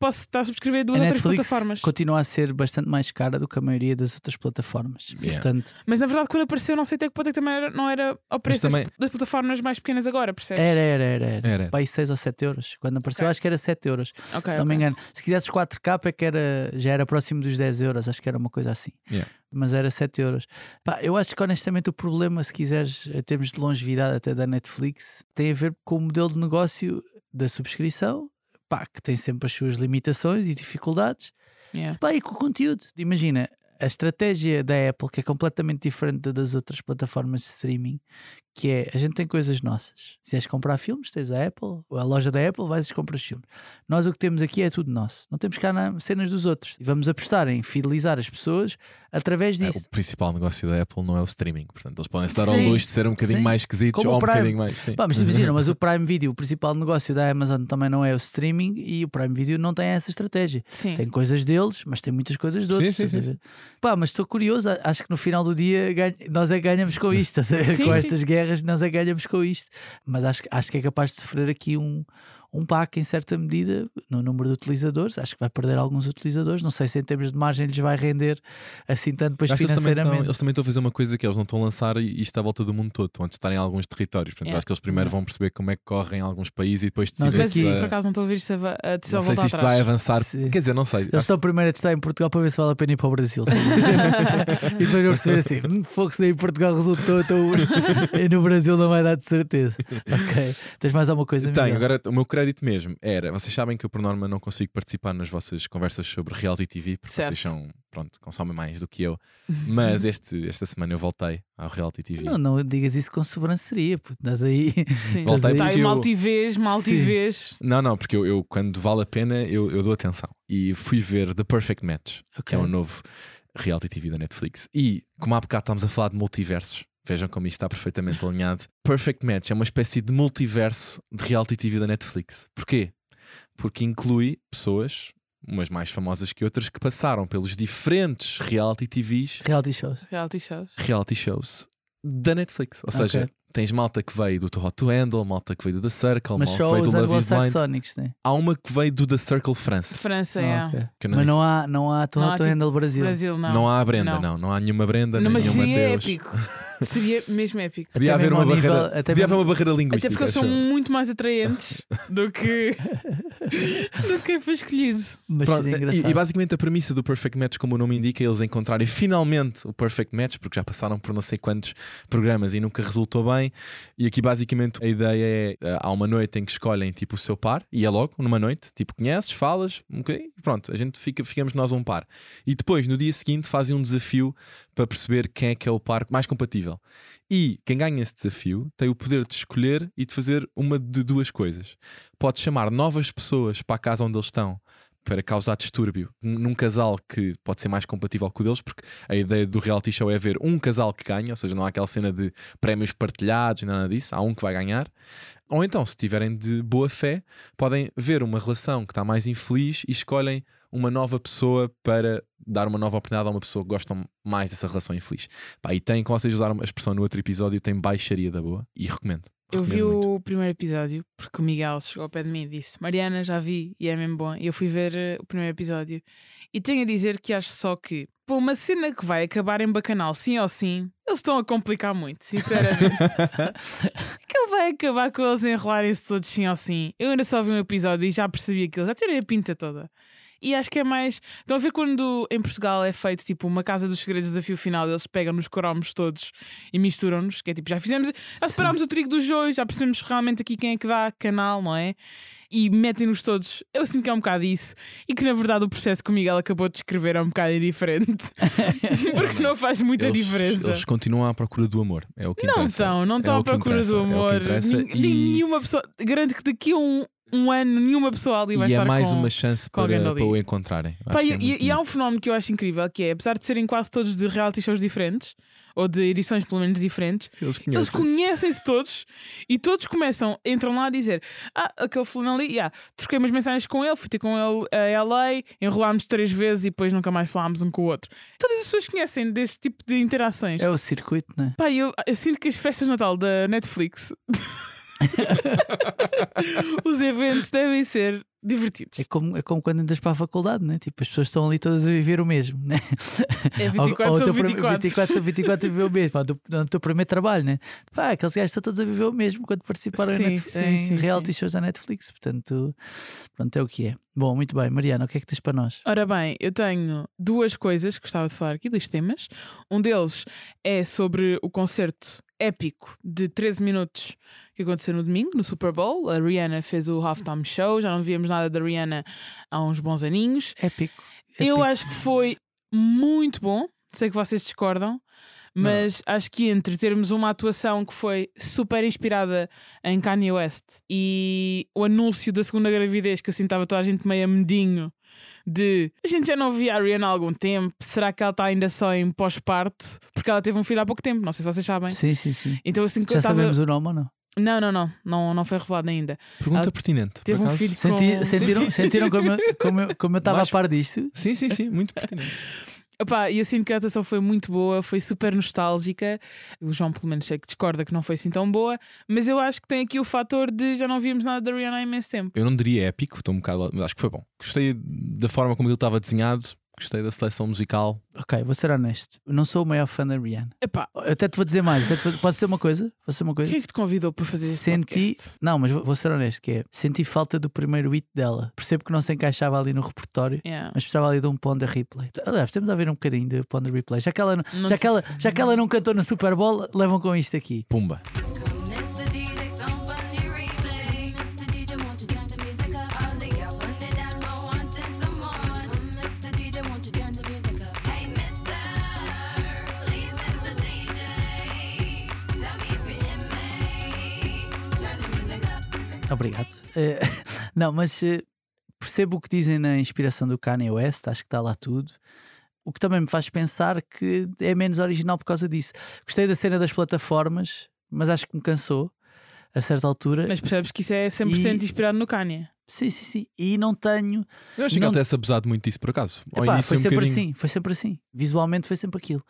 posso estar a subscrever duas a outras Netflix plataformas. Continua a ser bastante mais cara do que a maioria das outras plataformas. Yeah. Portanto... Mas na verdade, quando apareceu, não sei até que ponto é que também era, não era ao preço também... das, das plataformas mais pequenas agora, percebes? Era, era, era. era. era. Pai, seis ou sete euros. Quando apareceu, okay. acho que era sete euros. Okay, se okay. não me engano. Se quisesses quatro K, é que era, já era próximo dos dez euros. Acho que era uma coisa assim. Yeah. Mas era sete euros. Pá, eu acho que honestamente o problema, se quiseres, em termos de longevidade até da Netflix, tem a ver com o modelo de negócio da subscrição. Pá, que tem sempre as suas limitações e dificuldades yeah. Pá, e com o conteúdo. Imagina, a estratégia da Apple, que é completamente diferente das outras plataformas de streaming, que é, a gente tem coisas nossas. Se és comprar filmes, tens a Apple, a loja da Apple, vais e compras filmes. Nós o que temos aqui é tudo nosso. Não temos cá na, cenas dos outros. E vamos apostar em fidelizar as pessoas através disso. É, o principal negócio da Apple não é o streaming. Portanto, eles podem estar sim, ao luxo de ser um bocadinho sim. mais esquisitos. Como ou um bocadinho mais sim. Pá, mas imagina, mas o Prime Video, o principal negócio da Amazon também não é o streaming, e o Prime Video não tem essa estratégia. Sim. Tem coisas deles, mas tem muitas coisas de outros. Sim, sim, sim. Pá, mas estou curioso. Acho que no final do dia ganha... nós é que ganhamos com isto. Sim, com estas guerras nós é que ganhamos com isto. Mas acho, acho que é capaz de sofrer aqui um... um pack em certa medida no número de utilizadores. Acho que vai perder alguns utilizadores. Não sei se em termos de margem lhes vai render assim tanto depois financeiramente. Eles também estão a fazer uma coisa que eles não estão a lançar isto à volta do mundo todo, antes de estarem em alguns territórios. Portanto, é. acho que eles primeiro é. vão perceber como é que correm em alguns países e depois decidem. Não sei se, se por acaso não estou a ouvir isto a, a decisão. Não sei se isto atrás. vai avançar. Sim. Quer dizer, não sei. Eles acho... estão primeiro a testar em Portugal para ver se vale a pena ir para o Brasil. E depois vão perceber assim: hum, fogo, se daí em Portugal resultou, estou... no Brasil não vai dar de certeza. Ok. Tens mais alguma coisa? Tenho, agora o meu crédito mesmo era, vocês sabem que eu por norma não consigo participar nas vossas conversas sobre reality T V, porque certo. vocês são, pronto, consomem mais do que eu, mas este, esta semana eu voltei ao reality T V. Não, não digas isso com sobranceria, puto, estás aí, Sim, voltei estás aí. Eu... maltivez, maltivez. Não, não, porque eu, eu quando vale a pena eu, eu dou atenção, e fui ver The Perfect Match, okay. que é um novo reality T V da Netflix, e como há bocado estamos a falar de multiversos, vejam como isto está perfeitamente alinhado. Perfect Match é uma espécie de multiverso de reality T V da Netflix. Porquê? Porque inclui pessoas, umas mais famosas que outras, que passaram pelos diferentes reality T Vs. Reality shows. Reality shows. Reality shows da Netflix. Ou okay. seja, tens malta que veio do How to Handle, malta que veio do The Circle, mas malta que veio do Love is Blind, né? Há uma que veio do The Circle França. França, é. Oh, okay. não mas não há, não há How to Handle Brasil. Brasil não. não há a Brenda, não. Não, não há nenhuma Brenda, não, nenhuma Mateus. Mas é épico. Seria mesmo épico. Podia haver uma barreira, nível, até mesmo... uma barreira linguística. Até porque eles são muito mais atraentes do que do que foi escolhido. Mas pronto, seria engraçado. E, e basicamente a premissa do Perfect Match, como o nome indica, é eles encontrarem finalmente o Perfect Match, porque já passaram por não sei quantos programas e nunca resultou bem. E aqui basicamente a ideia é: há uma noite em que escolhem tipo o seu par, e é logo numa noite, tipo conheces, falas, ok, pronto, a gente fica, ficamos nós um par. E depois no dia seguinte fazem um desafio para perceber quem é que é o par mais compatível. E quem ganha esse desafio tem o poder de escolher e de fazer uma de duas coisas. Pode chamar novas pessoas para a casa onde eles estão para causar distúrbio num casal que pode ser mais compatível com o deles, porque a ideia do reality show é ver um casal que ganha, ou seja, não há aquela cena de prémios partilhados, nada disso, há um que vai ganhar. Ou então, se tiverem de boa fé, podem ver uma relação que está mais infeliz e escolhem uma nova pessoa para dar uma nova oportunidade a uma pessoa que gosta mais dessa relação infeliz. Pá, e tem, como vocês usaram a expressão no outro episódio, tem baixaria da boa e recomendo. Eu vi muito o primeiro episódio, porque o Miguel chegou ao pé de mim e disse: Mariana, já vi e é mesmo bom. E eu fui ver o primeiro episódio e tenho a dizer que acho só que, pô, uma cena que vai acabar em bacanal, sim ou sim, eles estão a complicar muito, sinceramente. Aquilo vai acabar com eles enrolarem-se todos, sim ou sim. Eu ainda só vi um episódio e já percebi aquilo, já tirei a pinta toda. E acho que é mais... Estão a ver quando em Portugal é feito tipo uma casa dos segredos, desafio final, eles pegam nos cromos todos e misturam-nos, que é tipo, já fizemos, já separámos o trigo do joio, já percebemos realmente aqui quem é que dá canal, não é? E metem-nos todos. Eu sinto que é um bocado isso. E que na verdade o processo que o Miguel acabou de descrever é um bocado indiferente. Porque não faz muita eles, diferença. Eles continuam à procura do amor, é o que não interessa. Não estão, não estão é à procura do amor. É nenhuma e... pessoa... Garanto que daqui a um... um ano, nenhuma pessoa ali vai e estar com... E é mais com, uma chance para, para o encontrarem. Pá, e, é e, e há um fenómeno que eu acho incrível, que é, apesar de serem quase todos de reality shows diferentes, ou de edições pelo menos diferentes, eles conhecem-se, eles conhecem-se todos, e todos começam, entram lá a dizer: ah, aquele fulano ali, yeah, troquei umas mensagens com ele, fui ter com ele a L A, enrolámos três vezes e depois nunca mais falámos um com o outro. Todas as pessoas conhecem deste tipo de interações. É o circuito, não é? Pá, eu, eu sinto que as festas de Natal da Netflix... Os eventos devem ser divertidos. É como, é como quando andas para a faculdade, né? Tipo, as pessoas estão ali todas a viver o mesmo, né? É vinte e quatro sobre vinte e quatro a viver o mesmo. No teu primeiro trabalho, né? Pá, aqueles gajos estão todos a viver o mesmo quando participaram sim, em, Netflix, sim, em sim, reality sim. shows da Netflix. Portanto, pronto, é o que é. Bom, muito bem, Mariana, o que é que tens para nós? Ora bem, eu tenho duas coisas que gostava de falar aqui, dois temas. Um deles é sobre o concerto épico de treze minutos que aconteceu no domingo, no Super Bowl. A Rihanna fez o halftime show, já não víamos nada da Rihanna há uns bons aninhos. Épico. Eu acho que foi muito bom, sei que vocês discordam, mas não. Acho que entre termos uma atuação que foi super inspirada em Kanye West e o anúncio da segunda gravidez, que eu sentava toda a gente meio a medinho, de a gente já não via a Rihanna há algum tempo, será que ela está ainda só em pós-parto? Porque ela teve um filho há pouco tempo, não sei se vocês sabem. Sim, sim, sim. Então, assim, já tava... sabemos o nome ou não? Não, não, não, não, não foi revelado ainda. Pergunta ela pertinente. Teve um filho. Senti, com... Sentiram, sentiram como, como, como eu estava a par disto? Sim, sim, sim, muito pertinente. Epá, e assim que a atuação foi muito boa, foi super nostálgica. O João, pelo menos, sei que discorda que não foi assim tão boa, mas eu acho que tem aqui o fator de já não víamos nada da Rihanna há imenso tempo. Eu não diria épico, estou um bocado, mas acho que foi bom. Gostei da forma como ele estava desenhado. Gostei da seleção musical. Ok, vou ser honesto. Eu não sou o maior fã da Rihanna. Epá. Eu até te vou dizer mais. Vou... Pode ser uma coisa? Pode ser uma coisa? Quem é que te convidou para fazer isso? Senti. Podcast? Não, mas vou ser honesto: que é. Senti falta do primeiro hit dela. Percebo que não se encaixava ali no repertório, yeah. Mas precisava ali de um Pond Replay. Aliás, temos a ver um bocadinho de Pond Replay. Já que ela não, não já te... que ela, já que ela não cantou no Super Bowl, levam com isto aqui. Pumba. Obrigado. Uh, não, mas uh, percebo o que dizem na inspiração do Kanye West, acho que está lá tudo. O que também me faz pensar que é menos original por causa disso. Gostei da cena das plataformas, mas acho que me cansou a certa altura. Mas percebes que isso é cem por cento e... inspirado no Kanye? Sim, sim, sim. E não tenho. Eu acho que não... até se abusado muito disso, por acaso. Ao Epá, foi um sempre bocadinho... assim, foi sempre assim. Visualmente foi sempre aquilo.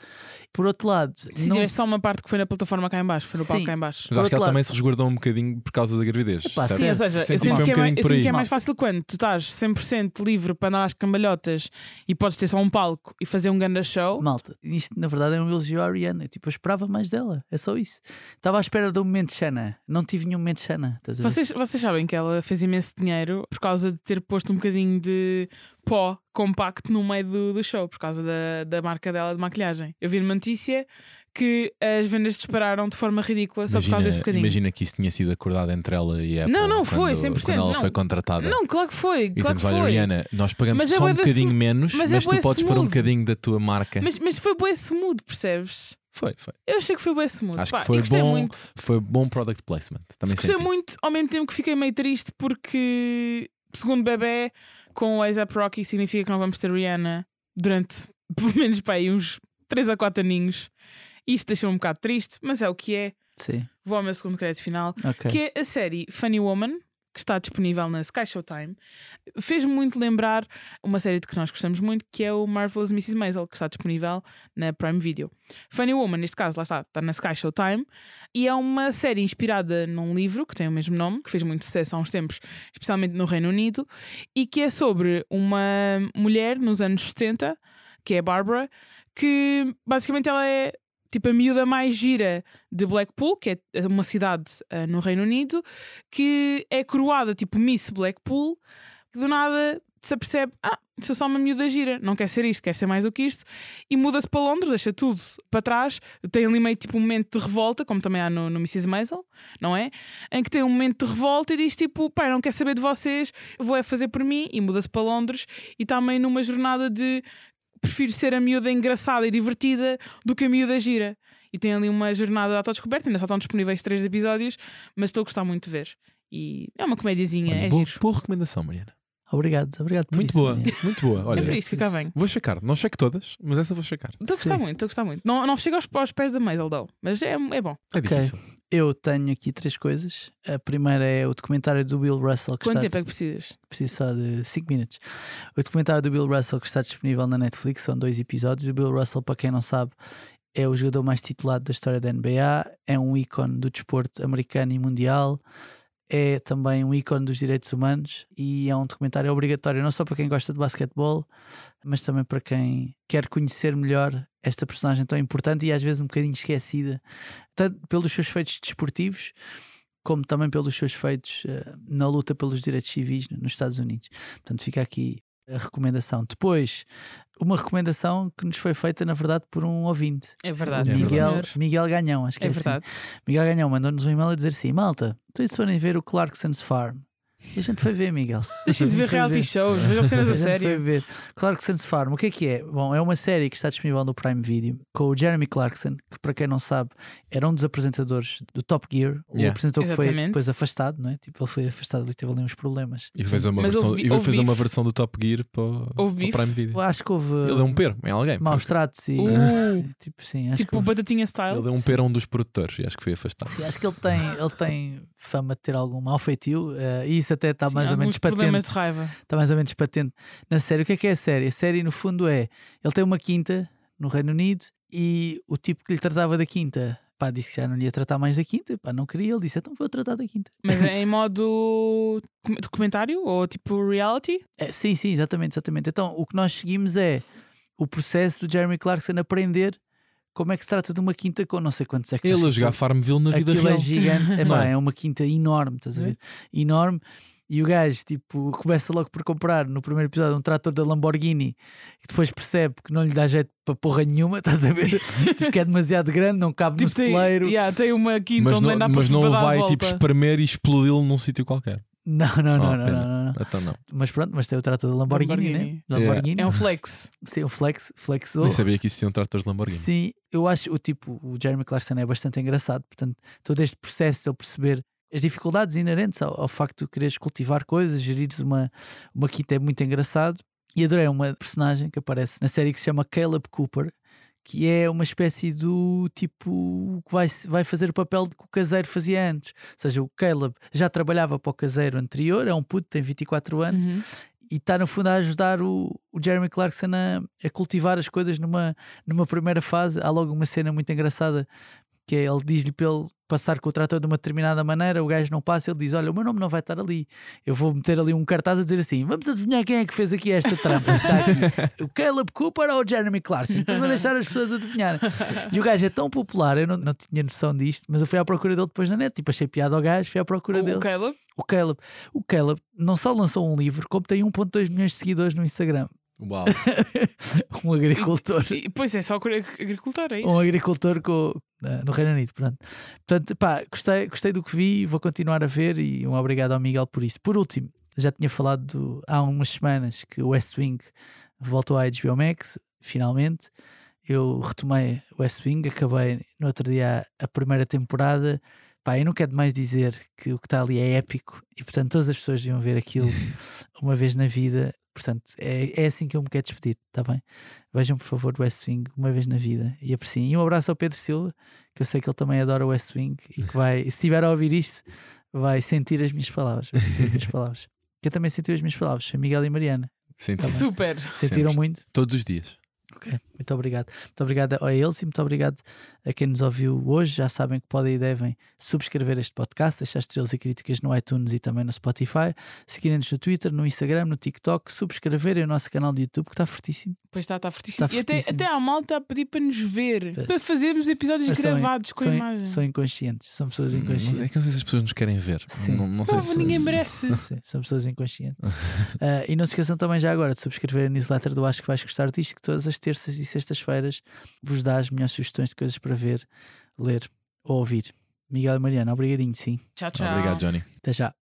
Por outro lado. Se não... tivesse só uma parte que foi na plataforma cá em baixo, foi no sim. palco cá em baixo. Mas acho que ela lado... também se resguardou um bocadinho por causa da gravidez. Epá, certo? Sim, ou seja, sim, eu sinto que, é, um mais, eu sinto que é mais fácil quando tu estás cem por cento livre para andar às cambalhotas e podes ter só um palco e fazer um grande show. Malta, isto na verdade é um elogio à Rihanna. Tipo, eu esperava mais dela, é só isso. Estava à espera de um momento de Shanna. Não tive nenhum momento de Shanna. Vocês, vocês sabem que ela fez imenso dinheiro por causa de ter posto um bocadinho de pó compacto no meio do, do show, por causa da, da marca dela de maquilhagem. Eu vi numa notícia que as vendas dispararam de forma ridícula, imagina, só por causa desse bocadinho. Imagina que isso tinha sido acordado entre ela e a Apple. Não, não, quando, foi, cem por cento. Quando ela não, foi contratada. Não, claro que foi. Claro que foi. Olha, Rihanna, nós pagamos mas só um bocadinho menos, mas, mas é tu podes smooth. Pôr um bocadinho da tua marca. Mas, mas foi bué smooth, percebes? Foi, foi. Eu achei que foi bem smooth. Acho Pá, que foi bom, muito. Foi bom product placement. Também gostei muito, ao mesmo tempo que fiquei meio triste porque, segundo Bebé, com o A$AP Rocky significa que não vamos ter Rihanna durante pelo menos pá, uns três a quatro aninhos. Isto deixou-me um bocado triste, mas é o que é. Sim. Vou ao meu segundo crédito final, okay. Que é a série Funny Woman, que está disponível na Sky Showtime. Fez-me muito lembrar uma série de que nós gostamos muito, que é o Marvelous missus Maisel, que está disponível na Prime Video. Funny Woman, neste caso, lá está, está na Sky Showtime, e é uma série inspirada num livro que tem o mesmo nome, que fez muito sucesso há uns tempos, especialmente no Reino Unido, e que é sobre uma mulher nos anos setenta, que é a Barbara, que basicamente ela é tipo a miúda mais gira de Blackpool, que é uma cidade uh, no Reino Unido, que é coroada tipo Miss Blackpool, que do nada se apercebe, ah, sou só uma miúda gira, não quer ser isto, quer ser mais do que isto, e muda-se para Londres, deixa tudo para trás. Tem ali meio tipo um momento de revolta, como também há no, no missus Maisel, não é? Em que tem um momento de revolta e diz tipo, pai, não quero saber de vocês, vou é fazer por mim, e muda-se para Londres, e está meio numa jornada de prefiro ser a miúda engraçada e divertida do que a miúda gira. E tem ali uma jornada de autodescoberta. Ainda só estão disponíveis três episódios, mas estou a gostar muito de ver. E é uma comédiazinha. É boa, boa recomendação, Mariana. Obrigado, obrigado por muito isso. Boa, muito boa. Olha, é por isto que cá venho. Vou checar, não checo todas, mas essa vou checar. Estou a gostar muito, estou a gostar muito. Não, não chego aos, aos pés da Maisel, mas é, é bom. É difícil. Okay. Eu tenho aqui três coisas. A primeira é o documentário do Bill Russell. Que Quanto está tempo é que precisas? Preciso só de cinco minutos. O documentário do Bill Russell que está disponível na Netflix, são dois episódios. O Bill Russell, para quem não sabe, é o jogador mais titulado da história da N B A, é um ícone do desporto americano e mundial, é também um ícone dos direitos humanos, e é um documentário obrigatório não só para quem gosta de basquetebol, mas também para quem quer conhecer melhor esta personagem tão importante e às vezes um bocadinho esquecida, tanto pelos seus feitos desportivos como também pelos seus feitos uh, na luta pelos direitos civis nos Estados Unidos. Portanto, fica aqui a recomendação. Depois, uma recomendação que nos foi feita, na verdade, por um ouvinte. É verdade. Miguel, é Miguel Ganhão, acho que é, é verdade. Assim. Miguel Ganhão mandou-nos um e-mail a dizer assim, malta, então se forem ver o Clarkson's Farm. E a gente foi ver, Miguel. Deixem-nos ver reality shows, vejam cenas a sério. A gente foi ver. Clarkson's Farm, o que é que é? Bom, é uma série que está disponível no Prime Video com o Jeremy Clarkson, que para quem não sabe era um dos apresentadores do Top Gear. O yeah. apresentador que foi depois afastado, não é? Tipo, ele foi afastado e teve ali uns problemas. E fez uma, versão, houve, e houve fazer uma versão do Top Gear para o Prime Video. Acho que houve. Ele deu um pero em alguém. Maus tratos e. Uh. Tipo, sim, acho tipo o Batatinha Style. Ele deu um pero a um dos produtores e acho que foi afastado. Sim, acho que ele tem, ele tem fama de ter algum mal feitio. Uh, e isso até está Sim, mais ou menos patente. Está mais ou menos patente na série. O que é que é a série? A série, no fundo, é ele tem uma quinta no Reino Unido e o tipo que lhe tratava da quinta, pá, disse que já não lhe ia tratar mais da quinta, pá, não queria, ele disse, então vou tratar da quinta. Mas é em modo documentário ou tipo reality? É, sim, sim, exatamente, exatamente. Então o que nós seguimos é o processo do Jeremy Clarkson aprender como é que se trata de uma quinta com não sei quantos hectares. Ele a jogar Farmville na vida real. Aquilo é gigante. É, pá, é uma quinta enorme, estás a ver? É. Enorme. E o gajo tipo, começa logo por comprar no primeiro episódio um trator da Lamborghini, que depois percebe que não lhe dá jeito para porra nenhuma, estás a ver? Tipo, que é demasiado grande, não cabe tipo, no celeiro. Yeah, tem uma quinta onde ainda há para não vai tipo, espremer e explodi-lo num sítio qualquer. Não, não, não, oh, não, não, não. Então, não. Mas pronto, mas tem o trator da Lamborghini, Lamborghini. Né? Lamborghini. Yeah. É um flex. Sim, um flex, flexou. Nem sabia que existiam tratores de Lamborghini. Sim, eu acho, o tipo, o Jeremy Clarkson é bastante engraçado, portanto, todo este processo de ele perceber as dificuldades inerentes ao, ao facto de quereres cultivar coisas, gerires uma, uma quinta é muito engraçado. E adorei uma personagem que aparece na série que se chama Caleb Cooper, que é uma espécie do tipo que vai, vai fazer o papel que o caseiro fazia antes. Ou seja, o Caleb já trabalhava para o caseiro anterior, é um puto, tem vinte e quatro anos, uhum. e está no fundo a ajudar o, o Jeremy Clarkson a, a cultivar as coisas numa, numa primeira fase. Há logo uma cena muito engraçada que é, ele diz-lhe para ele passar com o trator de uma determinada maneira, o gajo não passa, ele diz, olha, o meu nome não vai estar ali, eu vou meter ali um cartaz a dizer assim, vamos adivinhar quem é que fez aqui esta trampa, está aqui, o Caleb Cooper ou o Jeremy Clarkson, depois vou deixar as pessoas adivinharem. E o gajo é tão popular, eu não, não tinha noção disto, mas eu fui à procura dele depois na net, tipo, achei piada ao gajo, fui à procura o dele. Caleb? O Caleb? O Caleb não só lançou um livro, como tem um vírgula dois milhões de seguidores no Instagram. Uau. Um agricultor. E, e, pois é, só agricultor, é isso? Um agricultor com, no Reino Unido, pronto. Portanto, pá, gostei, gostei do que vi, vou continuar a ver e um obrigado ao Miguel por isso. Por último, já tinha falado do, há umas semanas que o West Wing voltou à H B O Max, finalmente. Eu retomei o West Wing, acabei no outro dia a primeira temporada. Pá, eu não quero mais dizer que o que está ali é épico e, portanto, todas as pessoas deviam ver aquilo uma vez na vida. Portanto, é, é assim que eu me quero despedir, está bem? Vejam, por favor, West Wing uma vez na vida e apreciem. E um abraço ao Pedro Silva, que eu sei que ele também adora o West Wing e que vai, se estiver a ouvir isto, vai sentir as minhas palavras. Vai sentir as minhas palavras. Quem também sentiu as minhas palavras foi Miguel e Mariana. Senti. Super. Sentiram sempre. Muito? Todos os dias. Ok, muito obrigado. Muito obrigado a eles e muito obrigado a quem nos ouviu hoje. Já sabem que podem e devem subscrever este podcast, deixar estrelas e críticas no iTunes e também no Spotify, seguirem-nos no Twitter, no Instagram, no TikTok, subscreverem o nosso canal de YouTube, que está fortíssimo. Pois está, está fortíssimo. Está fortíssimo. E até, até à malta a pedir para nos ver, pois. Para fazermos episódios são, gravados com são, a imagem. São inconscientes, são pessoas inconscientes. É que não sei se as pessoas nos querem ver. Sim. Não, não sei não, se ninguém se... merece. Sim, são pessoas inconscientes. uh, e não se esqueçam também já agora de subscrever a newsletter do Acho que Vais Gostar Disto, que todas as terças e sextas-feiras vos dá as minhas sugestões de coisas para ver, ler ou ouvir. Miguel e Mariana, obrigadinho, sim. Tchau, tchau. Obrigado, Johnny. Até já.